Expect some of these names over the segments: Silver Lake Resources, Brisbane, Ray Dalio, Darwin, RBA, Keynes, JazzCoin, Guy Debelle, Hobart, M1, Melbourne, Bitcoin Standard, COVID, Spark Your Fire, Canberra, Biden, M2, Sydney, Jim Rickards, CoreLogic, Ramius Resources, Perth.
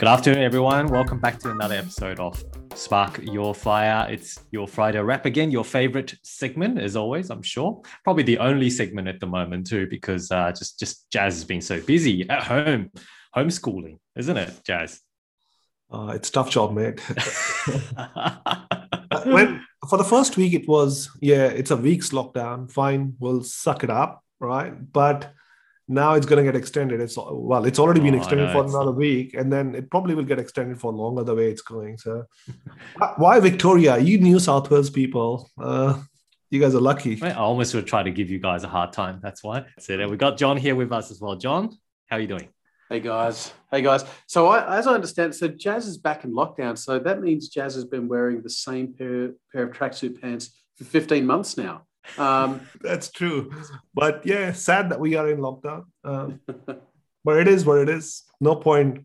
Good afternoon, everyone. Welcome back to another episode of Spark Your Fire. It's your Friday wrap again, your favorite segment, as always, I'm sure. Probably the only segment at the moment, too, because just Jazz has been so busy at home, homeschooling, isn't it, Jazz? It's a tough job, mate. For the first week, it was, it's a week's lockdown. Fine, we'll suck it up, right? But now it's going to get extended. It's already been extended for another week, and then it probably will get extended for longer the way it's going. So, why Victoria? You New South Wales people, you guys are lucky. I almost would try to give you guys a hard time. That's why. So there we got John here with us as well. John, how are you doing? Hey guys. So as I understand, so Jazz is back in lockdown. So that means Jazz has been wearing the same pair of tracksuit pants for 15 months now. That's true, but sad that we are in lockdown, but it is what it is. No point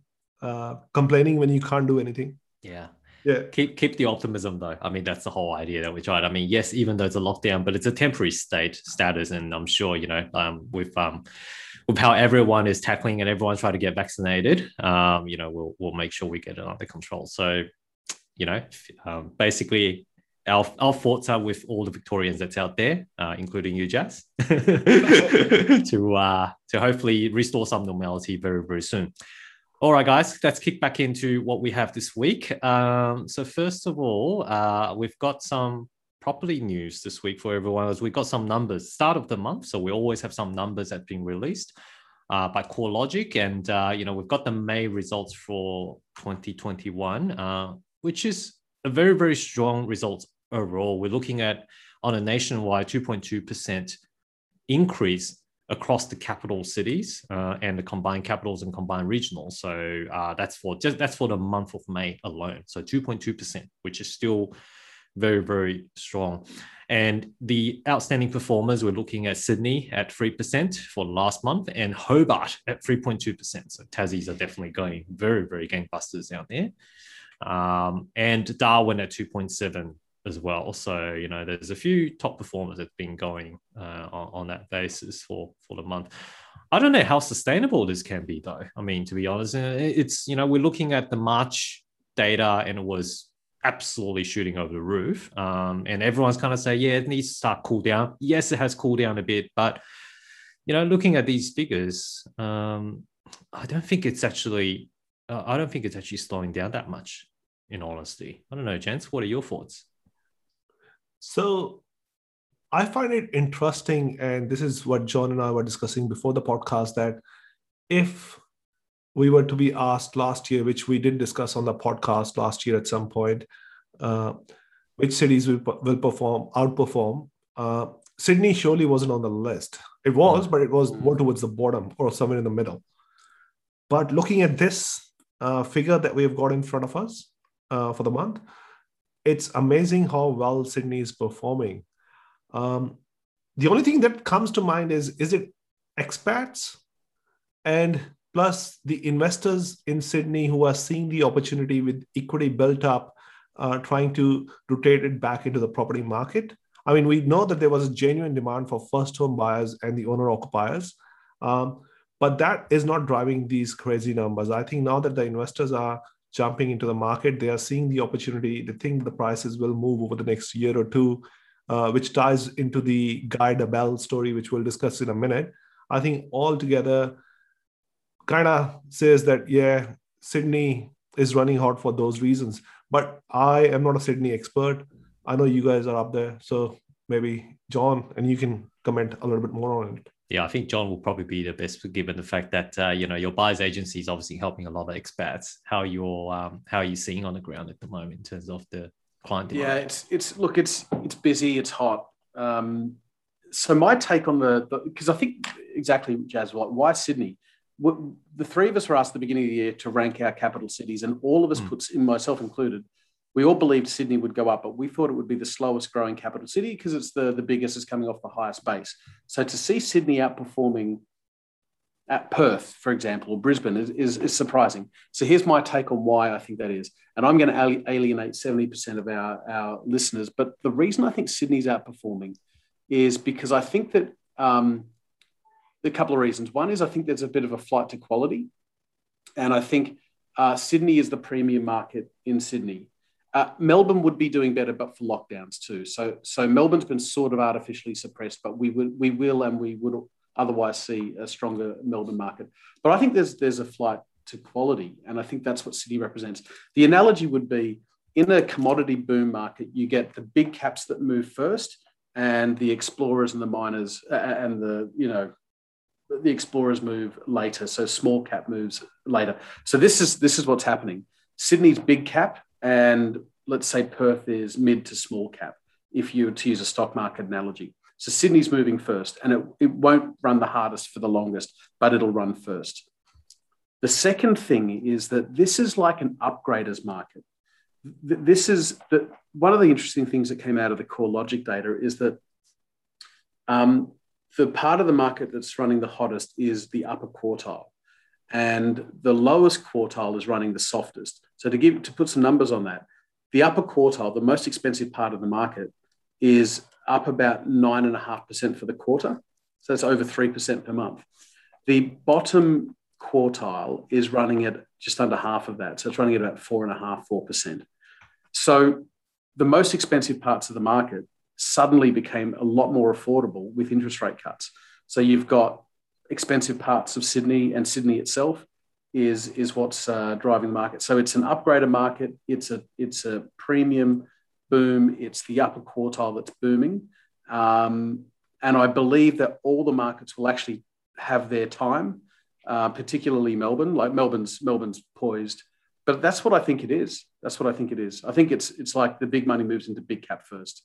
complaining when you can't do anything. Keep the optimism, though. I mean, that's the whole idea that we tried. I mean, yes, even though it's a lockdown, but it's a temporary status, and I'm sure, with how everyone is tackling and everyone's trying to get vaccinated, we'll make sure we get it under control. So basically Our thoughts are with all the Victorians that's out there, including you, Jazz, to hopefully restore some normality very, very soon. All right, guys, let's kick back into what we have this week. So first of all, we've got some property news this week for everyone. We've got some numbers, start of the month, so we always have some numbers that have been released by CoreLogic. And, we've got the May results for 2021, which is a very, very strong results. Overall, we're looking at, on a nationwide, 2.2% increase across the capital cities and the combined capitals and combined regionals. So that's for the month of May alone. So 2.2%, which is still very, very strong. And the outstanding performers, we're looking at Sydney at 3% for last month and Hobart at 3.2%. So Tassies are definitely going very, very gangbusters down there. And Darwin at 2.7%. as well. So, there's a few top performers that's been going on that basis for the month. I don't know how sustainable this can be, though. I mean, to be honest, it's, we're looking at the March data and it was absolutely shooting over the roof. And everyone's kind of saying, it needs to start cool down. Yes, it has cooled down a bit, but, looking at these figures, I don't think it's actually slowing down that much, in honesty. I don't know, gents, what are your thoughts? So I find it interesting, and this is what John and I were discussing before the podcast, that if we were to be asked last year, which we did discuss on the podcast last year at some point, which cities will outperform, Sydney surely wasn't on the list. It was, but it was more towards the bottom or somewhere in the middle. But looking at this figure that we have got in front of us for the month, it's amazing how well Sydney is performing. The only thing that comes to mind is it expats and plus the investors in Sydney who are seeing the opportunity with equity built up, trying to rotate it back into the property market. I mean, we know that there was a genuine demand for first home buyers and the owner occupiers, but that is not driving these crazy numbers. I think now that the investors are jumping into the market, they are seeing the opportunity. They think the prices will move over the next year or two, which ties into the Guy Debelle story, which we'll discuss in a minute. I think all together kind of says that, Sydney is running hot for those reasons. But I am not a Sydney expert. I know you guys are up there. So maybe John, and you can comment a little bit more on it. Yeah, I think John will probably be the best, given the fact that your buyer's agency is obviously helping a lot of expats. How are you seeing on the ground at the moment in terms of the client demand? Yeah, it's busy, it's hot. So my take on because I think exactly, Jazz, why Sydney? The three of us were asked at the beginning of the year to rank our capital cities, and all of us, myself included, we all believed Sydney would go up, but we thought it would be the slowest growing capital city because it's the biggest, is coming off the highest base. So to see Sydney outperforming at Perth, for example, or Brisbane is surprising. So here's my take on why I think that is. And I'm going to alienate 70% of our listeners. But the reason I think Sydney's outperforming is because I think that a couple of reasons. One is I think there's a bit of a flight to quality. And I think Sydney is the premium market in Sydney. Melbourne would be doing better, but for lockdowns too. So Melbourne's been sort of artificially suppressed, but we will otherwise see a stronger Melbourne market. But I think there's a flight to quality, and I think that's what Sydney represents. The analogy would be, in a commodity boom market, you get the big caps that move first, and the explorers and the miners and the explorers move later. So small cap moves later. So this is what's happening. Sydney's big cap, and let's say Perth is mid to small cap, if you were to use a stock market analogy. So Sydney's moving first, and it won't run the hardest for the longest, but it'll run first. The second thing is that this is like an upgraders market. This is one of the interesting things that came out of the CoreLogic data is that the part of the market that's running the hottest is the upper quartile, and the lowest quartile is running the softest. So to put some numbers on that, the upper quartile, the most expensive part of the market, is up about 9.5% for the quarter. So that's over 3% per month. The bottom quartile is running at just under half of that. So it's running at about 4.5%. So the most expensive parts of the market suddenly became a lot more affordable with interest rate cuts. So you've got expensive parts of Sydney, and Sydney itself is what's driving the market. So it's an upgrader market. It's a premium boom. It's the upper quartile that's booming. And I believe that all the markets will actually have their time, particularly Melbourne. Like Melbourne's poised. But that's what I think it is. I think it's like the big money moves into big cap first.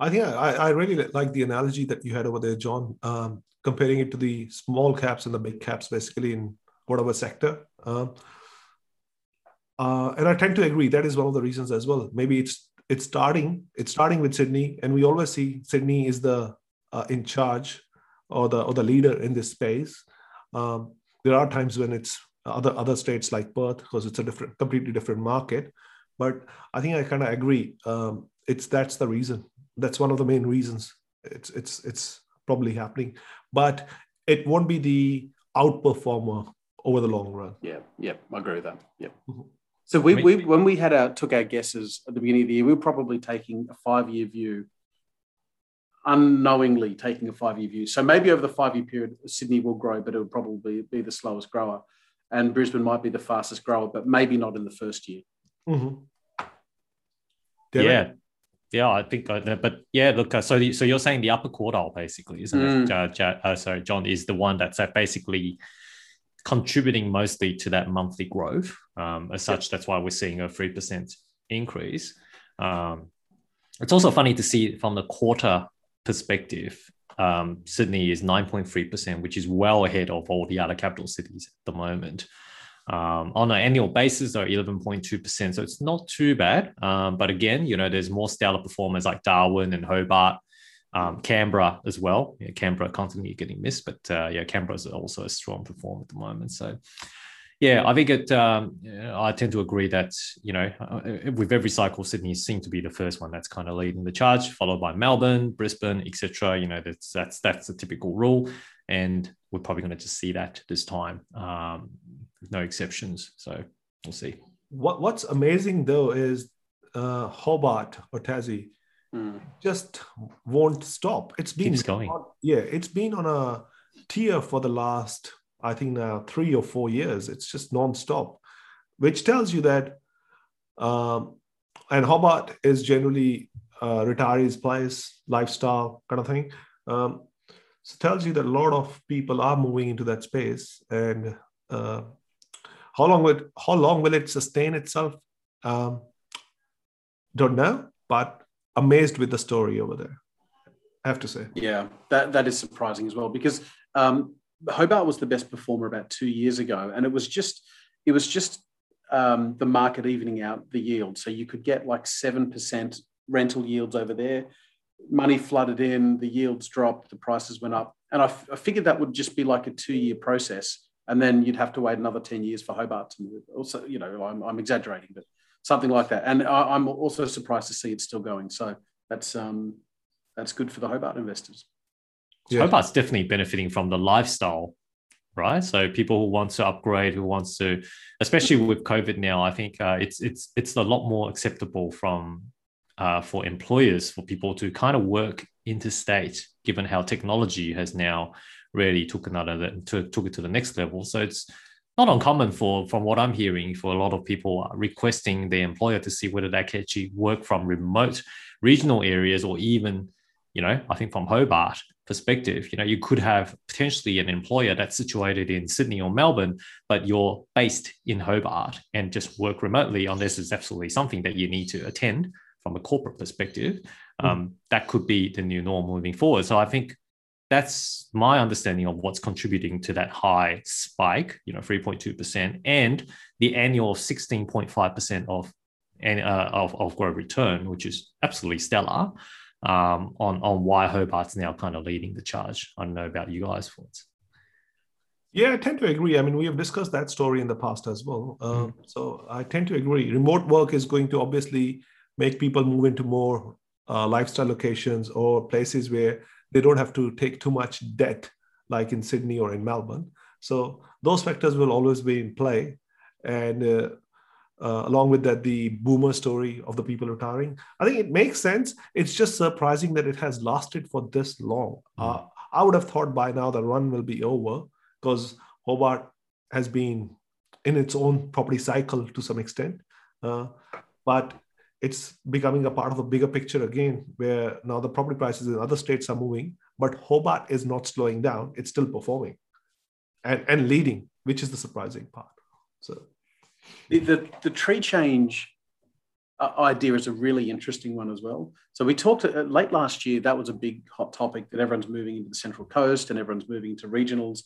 I think I really like the analogy that you had over there, John, comparing it to the small caps and the big caps, basically, in whatever sector. And I tend to agree. That is one of the reasons as well. Maybe it's starting with Sydney, and we always see Sydney is the in charge or the leader in this space. There are times when it's other states like Perth, because it's a completely different market. But I think I kind of agree. That's the reason. That's one of the main reasons it's probably happening. But it won't be the outperformer over the long run. Yeah, I agree with that. Yeah. Mm-hmm. So when we took our guesses at the beginning of the year, we were probably taking a 5-year view, unknowingly taking a 5-year view. So maybe over the 5-year period, Sydney will grow, but it will probably be the slowest grower. And Brisbane might be the fastest grower, but maybe not in the first year. Mm-hmm. Yeah, I think, but yeah, look, so you're saying the upper quartile, basically, isn't it? John, is the one that's basically contributing mostly to that monthly growth. As such, that's why we're seeing a 3% increase. It's also funny to see from the quarter perspective, Sydney is 9.3%, which is well ahead of all the other capital cities at the moment. On an annual basis, though, 11.2%. So it's not too bad. But again, there's more stellar performers like Darwin and Hobart, Canberra as well. Yeah, Canberra constantly getting missed, but Canberra's also a strong performer at the moment. So yeah, I think I tend to agree that, with every cycle, Sydney seems to be the first one that's kind of leading the charge, followed by Melbourne, Brisbane, etc. That's the typical rule. And we're probably going to just see that this time. No exceptions. So we'll see. What's amazing, though, is Hobart or Tassie just won't stop. It's been going. It's been on a tier for the last, I think, now 3 or 4 years. It's just nonstop, which tells you that. And Hobart is generally retirees' place, lifestyle kind of thing. So it tells you that a lot of people are moving into that space. And how long will it sustain itself? Don't know, but amazed with the story over there, I have to say. Yeah, that is surprising as well, because Hobart was the best performer about 2 years ago, and it was just the market evening out the yield. So you could get like 7% rental yields over there. Money flooded in, the yields dropped, the prices went up. And I figured that would just be like a 2-year process. And then you'd have to wait another 10 years for Hobart to move. Also, I'm exaggerating, but something like that. And I'm also surprised to see it's still going. So that's good for the Hobart investors. Yeah. Hobart's definitely benefiting from the lifestyle, right? So people who want to upgrade, who wants to, especially with COVID now, I think it's a lot more acceptable for employers, for people to kind of work interstate, given how technology has now really took it to the next level. So it's not uncommon from what I'm hearing, for a lot of people requesting their employer to see whether they can actually work from remote regional areas, or even, you know, I think from Hobart perspective, you know, you could have potentially an employer that's situated in Sydney or Melbourne, but you're based in Hobart and just work remotely, unless it's absolutely something that you need to attend from a corporate perspective. That could be the new norm moving forward. So I think that's my understanding of what's contributing to that high spike, you know, 3.2%, and the annual 16.5% of growth return, which is absolutely stellar, on why Hobart's now kind of leading the charge. I don't know about you guys. Yeah, I tend to agree. I mean, we have discussed that story in the past as well. So I tend to agree. Remote work is going to obviously make people move into more lifestyle locations or places where they don't have to take too much debt, like in Sydney or in Melbourne. So those factors will always be in play. And along with that, the boomer story of the people retiring, I think it makes sense. It's just surprising that it has lasted for this long. I would have thought by now the run will be over, because Hobart has been in its own property cycle to some extent. But it's becoming a part of a bigger picture again, where now the property prices in other states are moving, but Hobart is not slowing down. It's still performing and leading, which is the surprising part. So the tree change idea is a really interesting one as well. So we talked late last year, that was a big hot topic, that everyone's moving into the Central Coast and everyone's moving to regionals.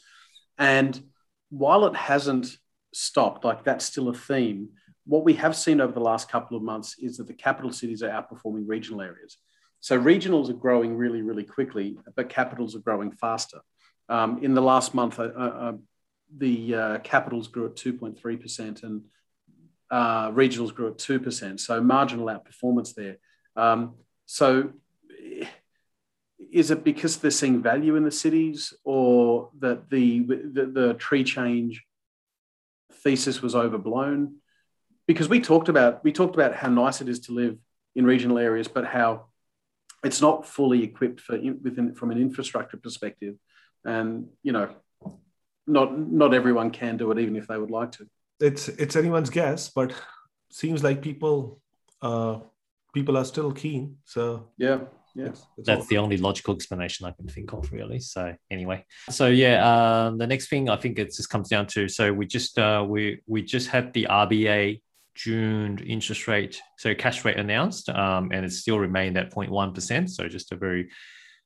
And while it hasn't stopped, like that's still a theme, what we have seen over the last couple of months is that the capital cities are outperforming regional areas. So regionals are growing really, really quickly, but capitals are growing faster. In the last month, the capitals grew at 2.3% and regionals grew at 2%. So marginal outperformance there. So is it because they're seeing value in the cities, or that the tree change thesis was overblown? Because we talked about how nice it is to live in regional areas, but how it's not fully equipped from an infrastructure perspective, and you know, not everyone can do it, even if they would like to. It's anyone's guess, but seems like people are still keen. So yeah, that's the only logical explanation I can think of, really. So anyway, so yeah, the next thing I think it just comes down to, so we just had the RBA June interest rate, so cash rate announced, and it still remained at 0.1%. So just a very,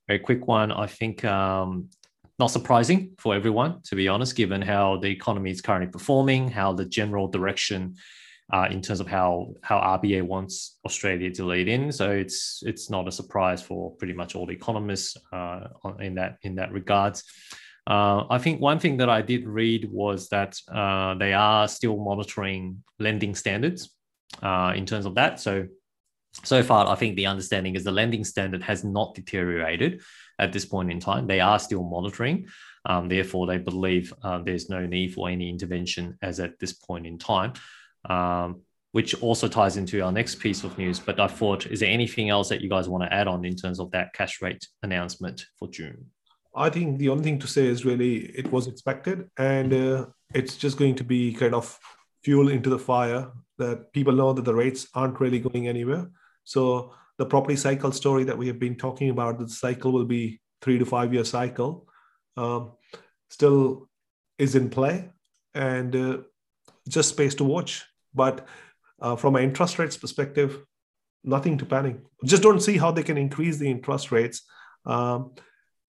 very quick one. I think not surprising for everyone, to be honest, given how the economy is currently performing, how the general direction in terms of how RBA wants Australia to lead in. So it's not a surprise for pretty much all the economists in that regards. I think one thing that I did read was that they are still monitoring lending standards in terms of that. So far, I think the understanding is the lending standard has not deteriorated at this point in time. They are still monitoring. Therefore, they believe there's no need for any intervention as at this point in time, which also ties into our next piece of news. But I thought, is there anything else that you guys want to add on in terms of that cash rate announcement for June? I think the only thing to say is really it was expected, and it's just going to be kind of fuel into the fire that people know that the rates aren't really going anywhere. So the property cycle story that we have been talking about, the cycle will be 3 to 5 year cycle, still is in play, and just space to watch. But from an interest rates perspective, nothing to panic. Just don't see how they can increase the interest rates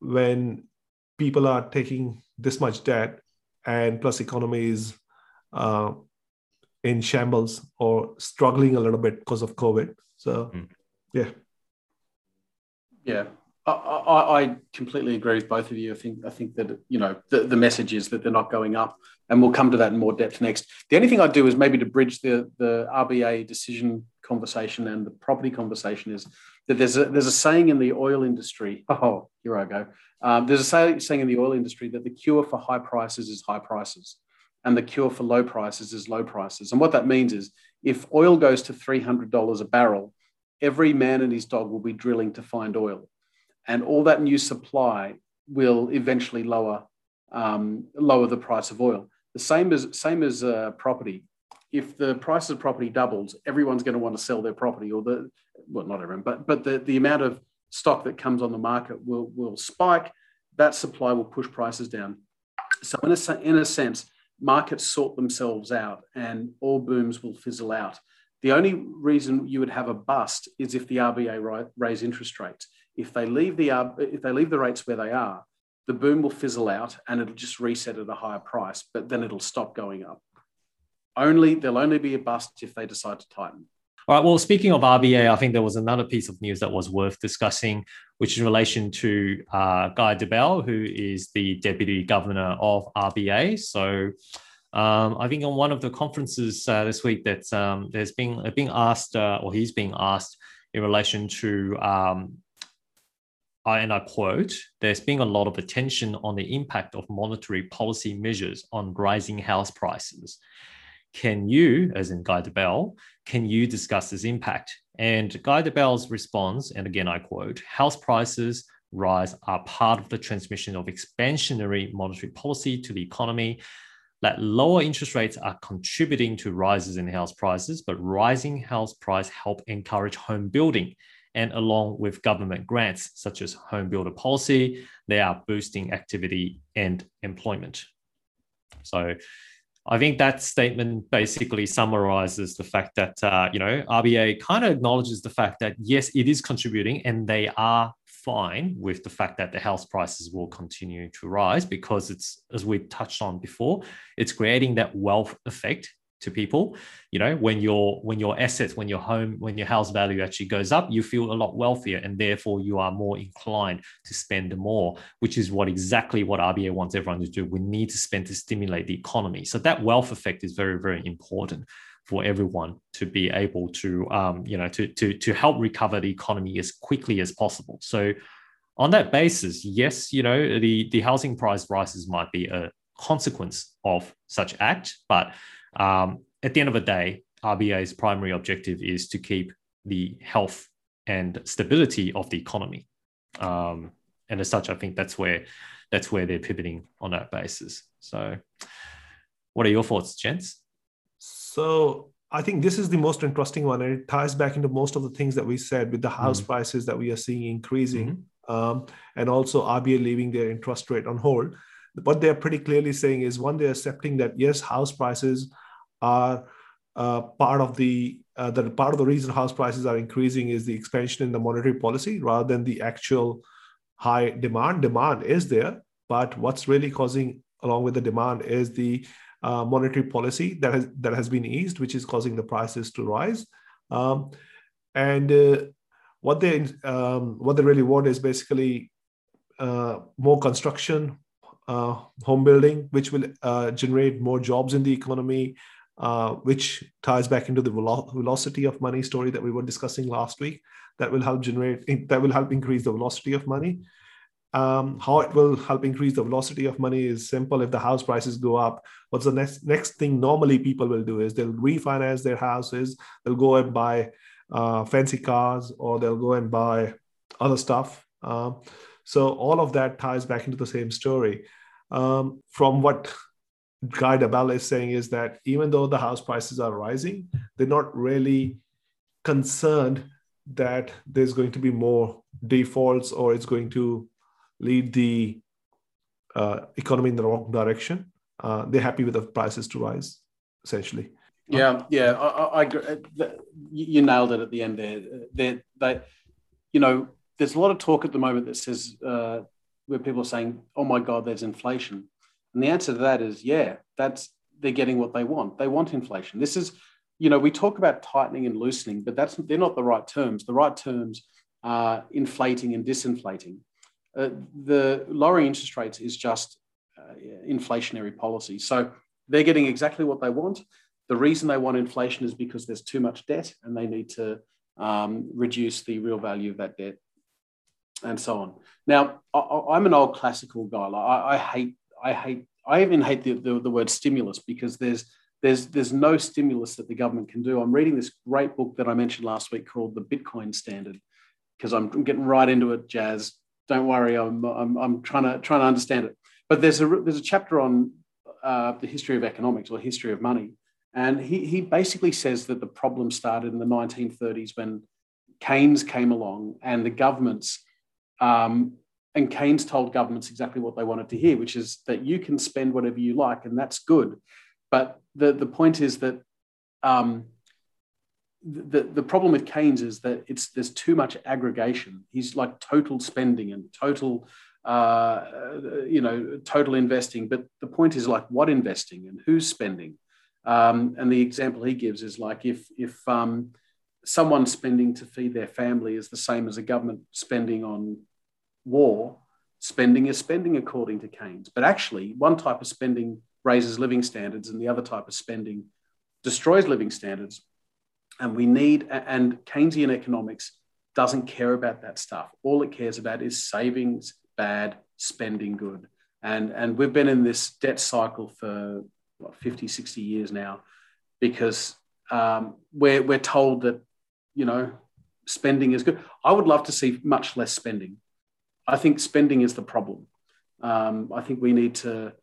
when people are taking this much debt, and plus economies in shambles or struggling a little bit because of COVID. So, Yeah. I completely agree with both of you. I think that, you know, the message is that they're not going up, and we'll come to that in more depth next. The only thing I'd do is maybe to bridge the RBA decision conversation and the property conversation is that there's a saying in the oil industry. Oh, here I go. There's a saying in the oil industry that the cure for high prices is high prices, and the cure for low prices is low prices. And what that means is if oil goes to $300 a barrel, every man and his dog will be drilling to find oil. And all that new supply will eventually lower the price of oil. The same as property. If the price of property doubles, everyone's going to want to sell their property, or not everyone, but the amount of stock that comes on the market will spike. That supply will push prices down. So in a sense, markets sort themselves out and all booms will fizzle out. The only reason you would have a bust is if the RBA raise interest rates. If they leave the rates where they are, the boom will fizzle out and it'll just reset at a higher price, but then it'll stop going up. There'll only be a bust if they decide to tighten. All right. Well, speaking of RBA, I think there was another piece of news that was worth discussing, which is in relation to Guy Debelle, who is the Deputy Governor of RBA. So I think on one of the conferences this week that he's being asked in relation to, and I quote, "There's been a lot of attention on the impact of monetary policy measures on rising house prices. Can you," as in Guy Debelle, "can you discuss this impact?" And Guy Debelle's response, and again I quote, "House prices rise are part of the transmission of expansionary monetary policy to the economy, that lower interest rates are contributing to rises in house prices, but rising house prices help encourage home building. And along with government grants, such as home builder policy, they are boosting activity and employment." So I think that statement basically summarizes the fact that, RBA kind of acknowledges the fact that, yes, it is contributing, and they are fine with the fact that the house prices will continue to rise because it's, as we touched on before, it's creating that wealth effect to people. When your house value actually goes up, you feel a lot wealthier, and therefore you are more inclined to spend more, which is what RBA wants everyone to do. We need to spend to stimulate the economy. So that wealth effect is very, very important for everyone to be able to help recover the economy as quickly as possible. So on that basis, yes, the housing price rises might be a consequence of such act, but at the end of the day, RBA's primary objective is to keep the health and stability of the economy. And as such, I think that's where they're pivoting on that basis. So what are your thoughts, gents? So I think this is the most interesting one, and it ties back into most of the things that we said with the house prices that we are seeing increasing, and also RBA leaving their interest rate on hold. What they're pretty clearly saying is, one, they're accepting that, yes, house prices are part of the reason house prices are increasing is the expansion in the monetary policy rather than the actual high demand. Demand is there, but what's really causing, along with the demand, is the monetary policy that has been eased, which is causing the prices to rise. What they really want is basically more construction, home building, which will generate more jobs in the economy, which ties back into the velocity of money story that we were discussing last week. That will help increase the velocity of money. How it will help increase the velocity of money is simple. If the house prices go up, what's the next thing normally people will do is they'll refinance their houses. They'll go and buy fancy cars, or they'll go and buy other stuff. So all of that ties back into the same story. From what Guy Debelle is saying is that even though the house prices are rising, they're not really concerned that there's going to be more defaults or it's going to lead the economy in the wrong direction. They're happy with the prices to rise, essentially. Yeah, I agree. You nailed it at the end there. There's a lot of talk at the moment that says where people are saying, "Oh my God, there's inflation," and the answer to that is, yeah, they're getting what they want. They want inflation. This is, we talk about tightening and loosening, but they're not the right terms. The right terms are inflating and disinflating. The lowering interest rates is just inflationary policy. So they're getting exactly what they want. The reason they want inflation is because there's too much debt and they need to reduce the real value of that debt and so on. Now, I'm an old classical guy. Like I even hate the word stimulus, because there's no stimulus that the government can do. I'm reading this great book that I mentioned last week called The Bitcoin Standard, because I'm getting right into it, Jazz. Don't worry, I'm trying to understand it. But there's a chapter on the history of economics, or history of money, and he basically says that the problem started in the 1930s when Keynes came along, and the governments, and Keynes told governments exactly what they wanted to hear, which is that you can spend whatever you like, and that's good. But the point is that the problem with Keynes is that there's too much aggregation. He's like total spending and total, total investing. But the point is, like, what investing and who's spending? And the example he gives is like if someone spending to feed their family is the same as a government spending on war, spending is spending according to Keynes. But actually, one type of spending raises living standards and the other type of spending destroys living standards. And Keynesian economics doesn't care about that stuff. All it cares about is savings bad, spending good. And we've been in this debt cycle for 50, 60 years now, because we're told that, spending is good. I would love to see much less spending. I think spending is the problem. I think we need to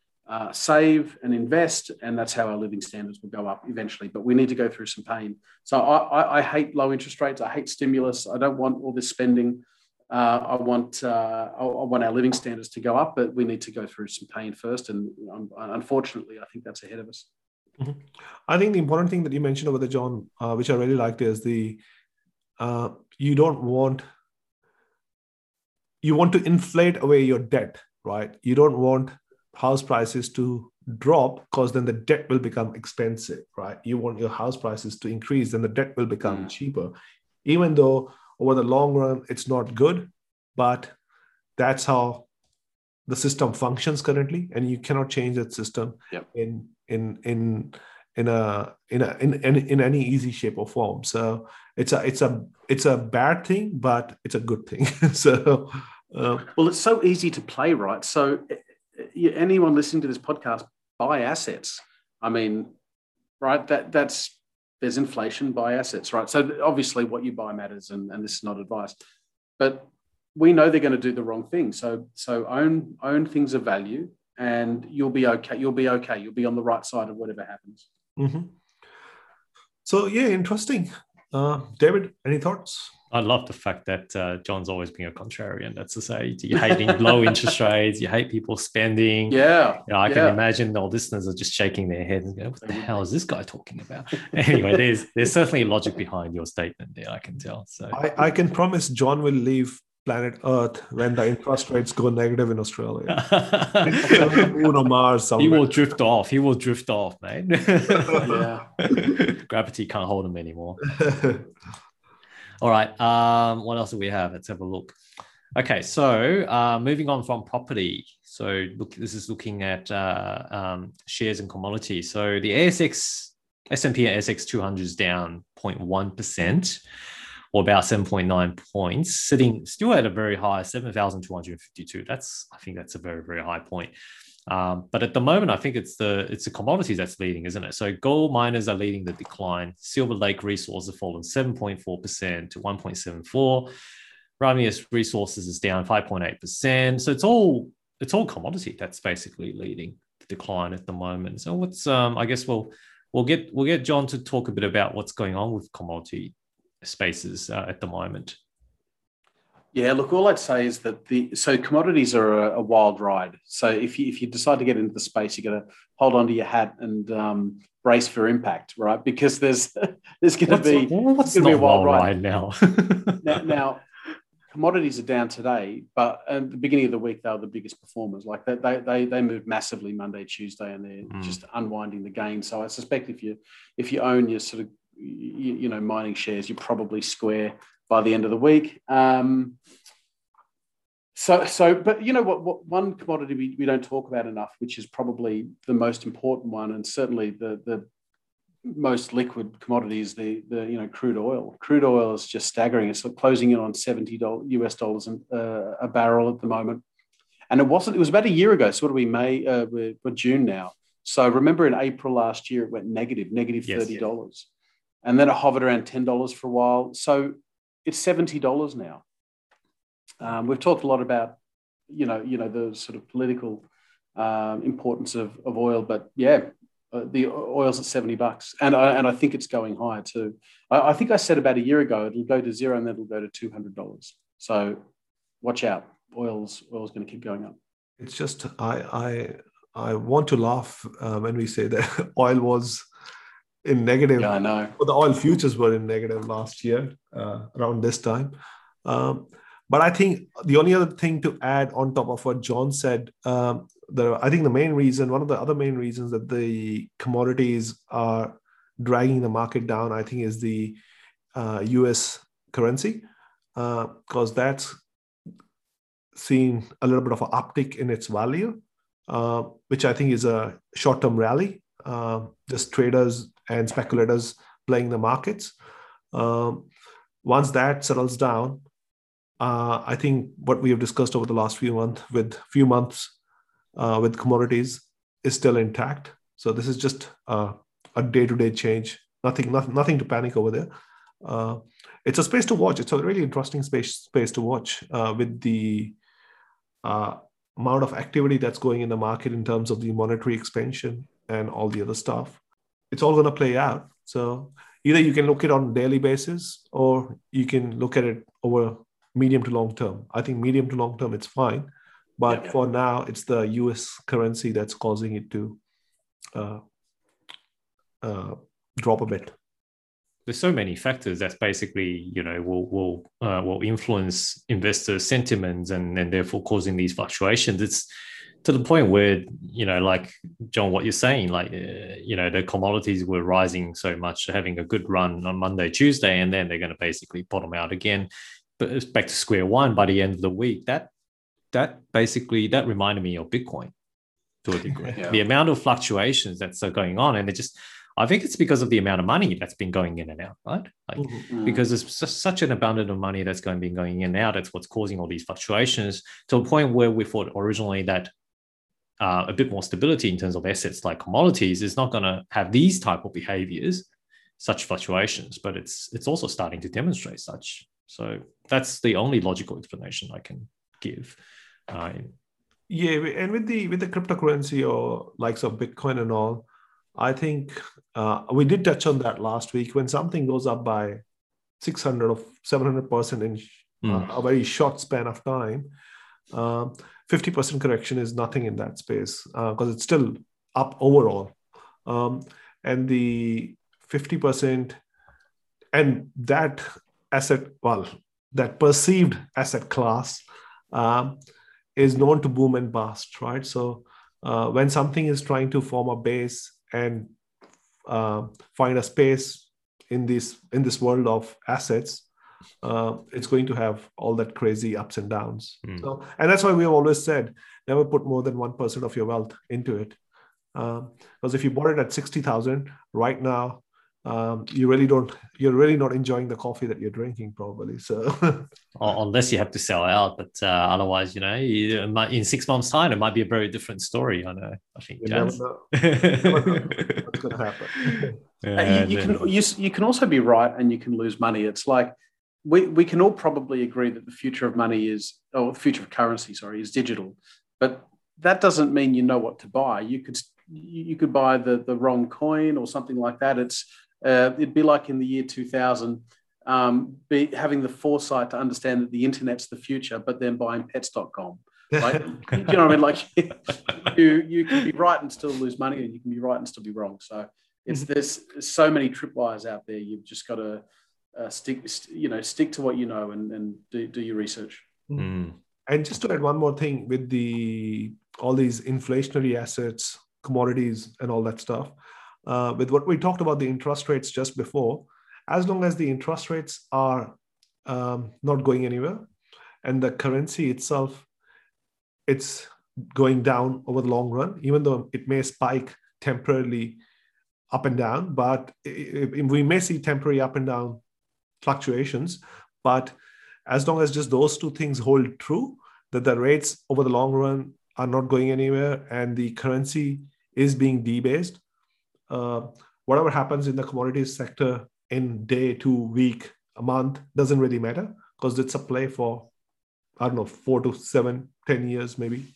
save and invest, and that's how our living standards will go up eventually. But we need to go through some pain. So I hate low interest rates. I hate stimulus. I don't want all this spending. I want our living standards to go up, but we need to go through some pain first. And unfortunately, I think that's ahead of us. Mm-hmm. I think the important thing that you mentioned over there, John, which I really liked, is you don't want. You want to inflate away your debt, right? You don't want house prices to drop, because then the debt will become expensive, right? You want your house prices to increase, then the debt will become cheaper. Even though over the long run, it's not good, but that's how the system functions currently, and you cannot change that system in any easy shape or form. So it's a bad thing, but it's a good thing. So. Well, it's so easy to play, right? So anyone listening to this podcast, buy assets. I mean, right, there's inflation, buy assets, right? So obviously what you buy matters, and this is not advice. But we know they're going to do the wrong thing. So own things of value, and you'll be okay. You'll be on the right side of whatever happens. Mm-hmm. So, yeah, interesting. David, any thoughts? I love the fact that John's always been a contrarian. That's to say, you hate low interest rates, you hate people spending. Yeah. I can imagine all listeners are just shaking their heads and going, what the hell is this guy talking about? Anyway, there's certainly logic behind your statement there, I can tell. So I can promise John will leave planet Earth when the interest rates go negative in Australia. Mars, he will drift off. Mate. Yeah. Gravity can't hold him anymore. All right. What else do we have? Let's have a look. Okay. So moving on from property. So this is looking at shares and commodities. So the S&P ASX 200 is down 0.1%, or about 7.9 points, sitting still at a very high 7,252. I think that's a very, very high point. But at the moment, I think it's the commodities that's leading, isn't it? So gold miners are leading the decline. Silver Lake Resources have fallen 7.4% to 1.74. Ramius Resources is down 5.8%. So it's all commodity that's basically leading the decline at the moment. So what's I guess we'll get John to talk a bit about what's going on with commodity spaces at the moment. Yeah, look, all I'd say is that commodities are a wild ride. So if you decide to get into the space, you're going to hold onto your hat and brace for impact, right? Because there's going to be a wild ride now. Now, commodities are down today, but at the beginning of the week they were the biggest performers. Like they moved massively Monday, Tuesday, and they're just unwinding the gain. So I suspect if you own your sort of mining shares, you're probably square by the end of the week. But you know what one commodity we don't talk about enough, which is probably the most important one, and certainly the most liquid commodities, the crude oil. Crude oil is just staggering. It's closing in on $70 US a barrel at the moment, and it was about a year ago. So what are we, May? We're June now. So remember in April last year it went negative $30, yeah. And then it hovered around $10 for a while. So it's $70 now. We've talked a lot about the sort of political importance of oil, but yeah. The oil's at $70, and I think it's going higher too. I think I said about a year ago it'll go to zero and then it'll go to $200. So watch out, oil's going to keep going up. It's just I want to laugh when we say that oil was in negative. Yeah, I know. Well, the oil futures were in negative last year around this time. But I think the only other thing to add on top of what John said, I think the main reason, one of the other main reasons that the commodities are dragging the market down, I think, is the US currency, because that's seen a little bit of an uptick in its value, which I think is a short-term rally, just traders and speculators playing the markets. Once that settles down, I think what we have discussed over the last few months with commodities is still intact. So this is just a day-to-day change. Nothing to panic over there. It's a space to watch. It's a really interesting space to watch with the amount of activity that's going in the market in terms of the monetary expansion and all the other stuff. It's all going to play out. So either you can look at it on a daily basis or you can look at it over medium to long term. I think medium to long term, it's fine. But yeah. For now, it's the US currency that's causing it to drop a bit. There's so many factors that basically, will influence investor sentiments and therefore causing these fluctuations. It's to the point where, like John, what you're saying, the commodities were rising so much, having a good run on Monday, Tuesday, and then they're going to basically bottom out again. But it's back to square one by the end of the week. That reminded me of Bitcoin to a degree. Yeah. The amount of fluctuations that's going on, and I think it's because of the amount of money that's been going in and out, right? Because there's such an abundance of money that's going in and out. That's what's causing all these fluctuations, to a point where we thought originally that a bit more stability in terms of assets like commodities is not going to have these type of behaviors, such fluctuations. But it's also starting to demonstrate such. So that's the only logical explanation I can give. And with the cryptocurrency or likes of Bitcoin and all, I think we did touch on that last week. When something goes up by 600 or 700% in a very short span of time, 50% correction is nothing in that space because it's still up overall, and the 50% and that asset, that perceived asset class is known to boom and bust, right? So when something is trying to form a base and find a space in this world of assets, it's going to have all that crazy ups and downs. So, and that's why we have always said, never put more than 1% of your wealth into it. Because if you bought it at 60,000 right now, you're really not enjoying the coffee that you're drinking, probably. So, unless you have to sell out, but otherwise, in 6 months' time, it might be a very different story. I know. I think you never know. What's going to happen? You can also be right, and you can lose money. It's like we can all probably agree that the future of money is digital, but that doesn't mean you know what to buy. You could buy the wrong coin or something like that. It'd be like in the year 2000, having the foresight to understand that the internet's the future, but then buying pets.com. Like, do you know what I mean? Like you can be right and still lose money, and you can be right and still be wrong. So there's so many tripwires out there. You've just got to stick to what you know and do your research. And just to add one more thing with all these inflationary assets, commodities, and all that stuff. With what we talked about the interest rates just before, as long as the interest rates are not going anywhere and the currency itself, it's going down over the long run, even though it may spike temporarily up and down, but we may see temporary up and down fluctuations. But as long as just those two things hold true, that the rates over the long run are not going anywhere and the currency is being debased, whatever happens in the commodities sector in day, 2 week, a month, doesn't really matter, because it's a play for, I don't know, 4 to 7, 10 years maybe,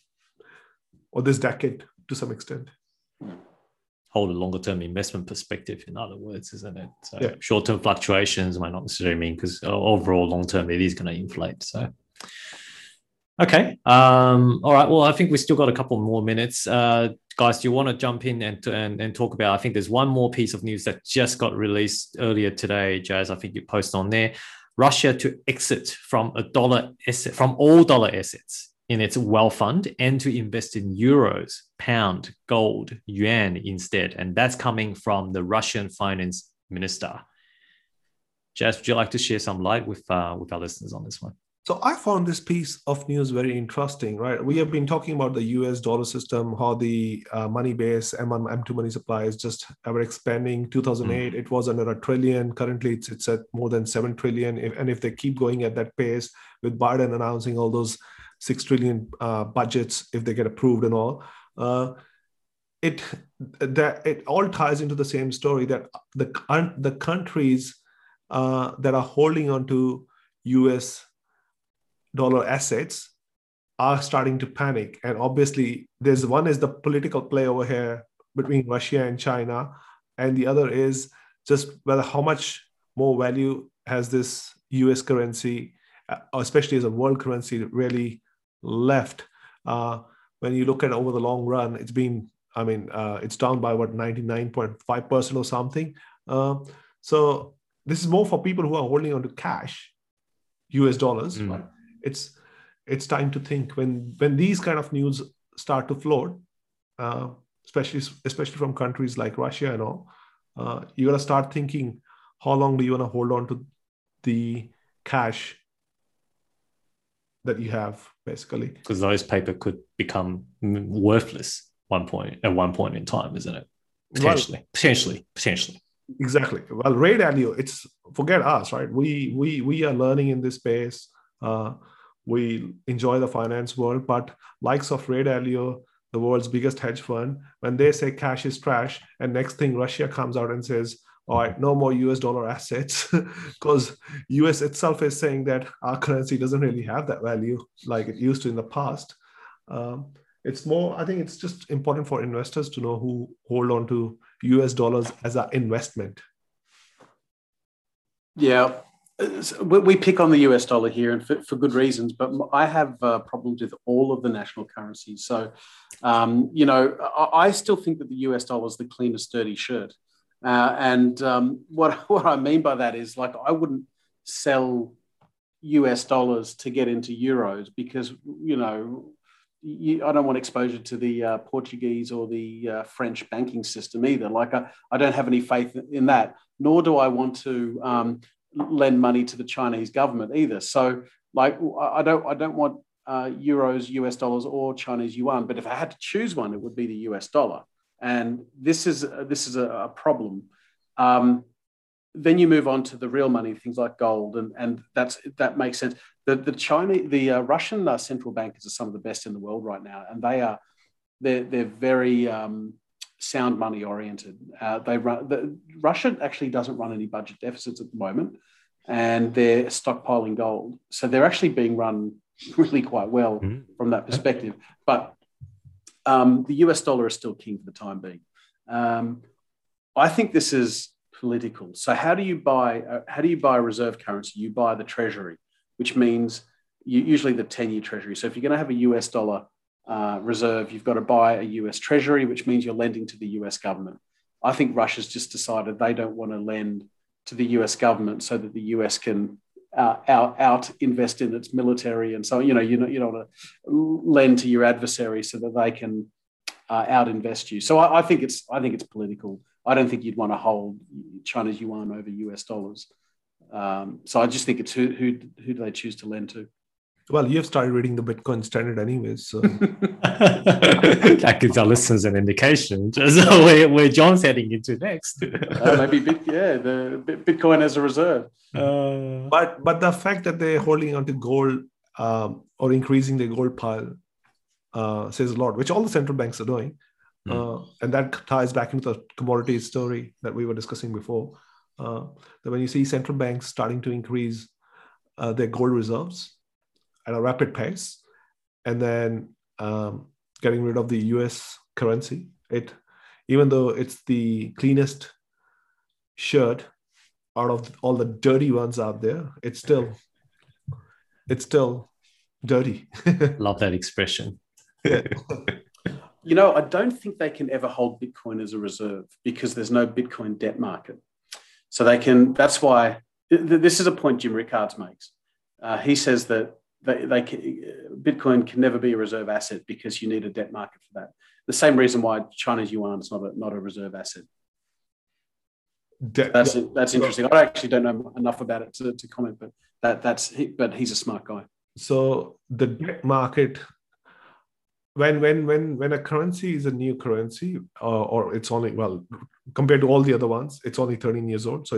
or this decade to some extent. Hold a longer term investment perspective, in other words, isn't it? So yeah. Short term fluctuations might not necessarily mean, because overall long term it is going to inflate. So okay, all right. Well, I think we still got a couple more minutes, guys. Do you want to jump in and talk about? I think there's one more piece of news that just got released earlier today, Jazz. I think you posted on there. Russia to exit from all dollar assets in its wealth fund and to invest in euros, pound, gold, yuan instead, and that's coming from the Russian finance minister. Jazz, would you like to share some light with our listeners on this one? So I found this piece of news very interesting, right? We have been talking about the US dollar system, how the money base, M1, M2 money supply is just ever expanding. 2008, it was under $1 trillion. Currently, it's at more than $7 trillion. If they keep going at that pace, with Biden announcing all those $6 trillion budgets, if they get approved and all, it all ties into the same story that the countries that are holding on to US dollar assets are starting to panic. And obviously there's one is the political play over here between Russia and China. And the other is just, well, how much more value has this US currency, especially as a world currency, really left? When you look at over the long run, it's been, I mean, it's down by what, 99.5% or something. So this is more for people who are holding on to cash, US dollars, right? It's time to think when these kind of news start to float, especially from countries like Russia and all, you got to start thinking, how long do you want to hold on to the cash that you have, basically? Because those paper could become worthless at one point in time, isn't it? Potentially, right. Potentially. Exactly. Well, Ray Dalio, it's forget us, right? We are learning in this space. We enjoy the finance world, but likes of Ray Dalio, the world's biggest hedge fund, when they say cash is trash, and next thing Russia comes out and says, all right, no more US dollar assets, because US itself is saying that our currency doesn't really have that value like it used to in the past. It's more, I think it's just important for investors to know who hold on to US dollars as an investment. Yeah. We pick on the US dollar here, and for good reasons, but I have problems with all of the national currencies. So, you know, I still think that the US dollar is the cleanest dirty shirt. What I mean by that is, like, I wouldn't sell US dollars to get into euros because, you know, I don't want exposure to the Portuguese or the French banking system either. Like, I don't have any faith in that, nor do I want to lend money to the Chinese government either. So, like, I don't want euros, US dollars, or Chinese yuan. But if I had to choose one, it would be the US dollar. And this is a problem. Then you move on to the real money, things like gold, and that makes sense. The Russian central bankers are some of the best in the world right now, and they're very sound money oriented. Russia actually doesn't run any budget deficits at the moment, and they're stockpiling gold, so they're actually being run really quite well from that perspective. But the US dollar is still king for the time being. I think this is political. So how do you buy a reserve currency? You buy the treasury, which means usually the 10-year treasury. So if you're going to have a US dollar reserve, you've got to buy a US treasury, which means you're lending to the US government. I think Russia's just decided they don't want to lend to the US government so that the US can out-invest in its military. And so, you know, you don't want to lend to your adversary so that they can out-invest you. So I think it's political. I don't think you'd want to hold China's yuan over US dollars. So I just think it's who do they choose to lend to? Well, you've started reading the Bitcoin Standard anyways. So. That gives our listeners an indication where John's heading into next. The Bitcoin as a reserve. But the fact that they're holding onto gold or increasing their gold pile says a lot, which all the central banks are doing. And that ties back into the commodities story that we were discussing before. That when you see central banks starting to increase their gold reserves at a rapid pace, and then getting rid of the US currency, even though it's the cleanest shirt out of all the dirty ones out there, it's still dirty. Love that expression. Yeah. You know, I don't think they can ever hold Bitcoin as a reserve because there's no Bitcoin debt market. So they can, that's why, this is a point Jim Rickards makes. He says that Bitcoin can never be a reserve asset because you need a debt market for that. The same reason why China's yuan is not a reserve asset. That's interesting. I actually don't know enough about it to comment, but but he's a smart guy. So the debt market, when a currency is a new currency, or it's only, well, compared to all the other ones, it's only 13 years old. So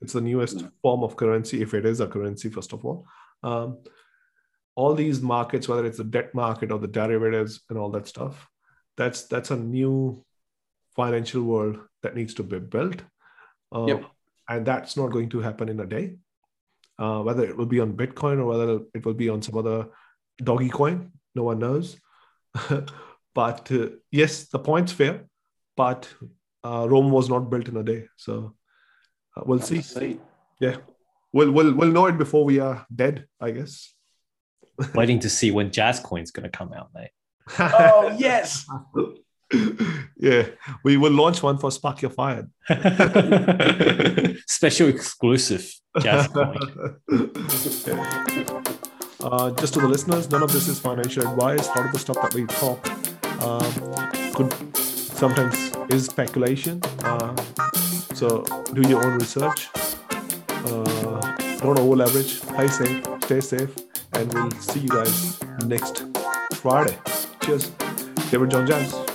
it's the newest form of currency, if it is a currency, first of all. All these markets, whether it's the debt market or the derivatives and all that stuff, that's a new financial world that needs to be built. And that's not going to happen in a day, whether it will be on Bitcoin or whether it will be on some other doggy coin. No one knows. But yes, the point's fair, but Rome was not built in a day. So we'll see. Yeah. We'll know it before we are dead, I guess. Waiting to see when JazzCoin's going to come out, mate. Oh, yes. Yeah, we will launch one for Spark Your Fire. Special exclusive JazzCoin. Just to the listeners, none of this is financial advice. A lot of the stuff that we talk could sometimes is speculation. So do your own research. Don't over-leverage. Play safe. Stay safe. And we'll see you guys next Friday. Cheers. David John James.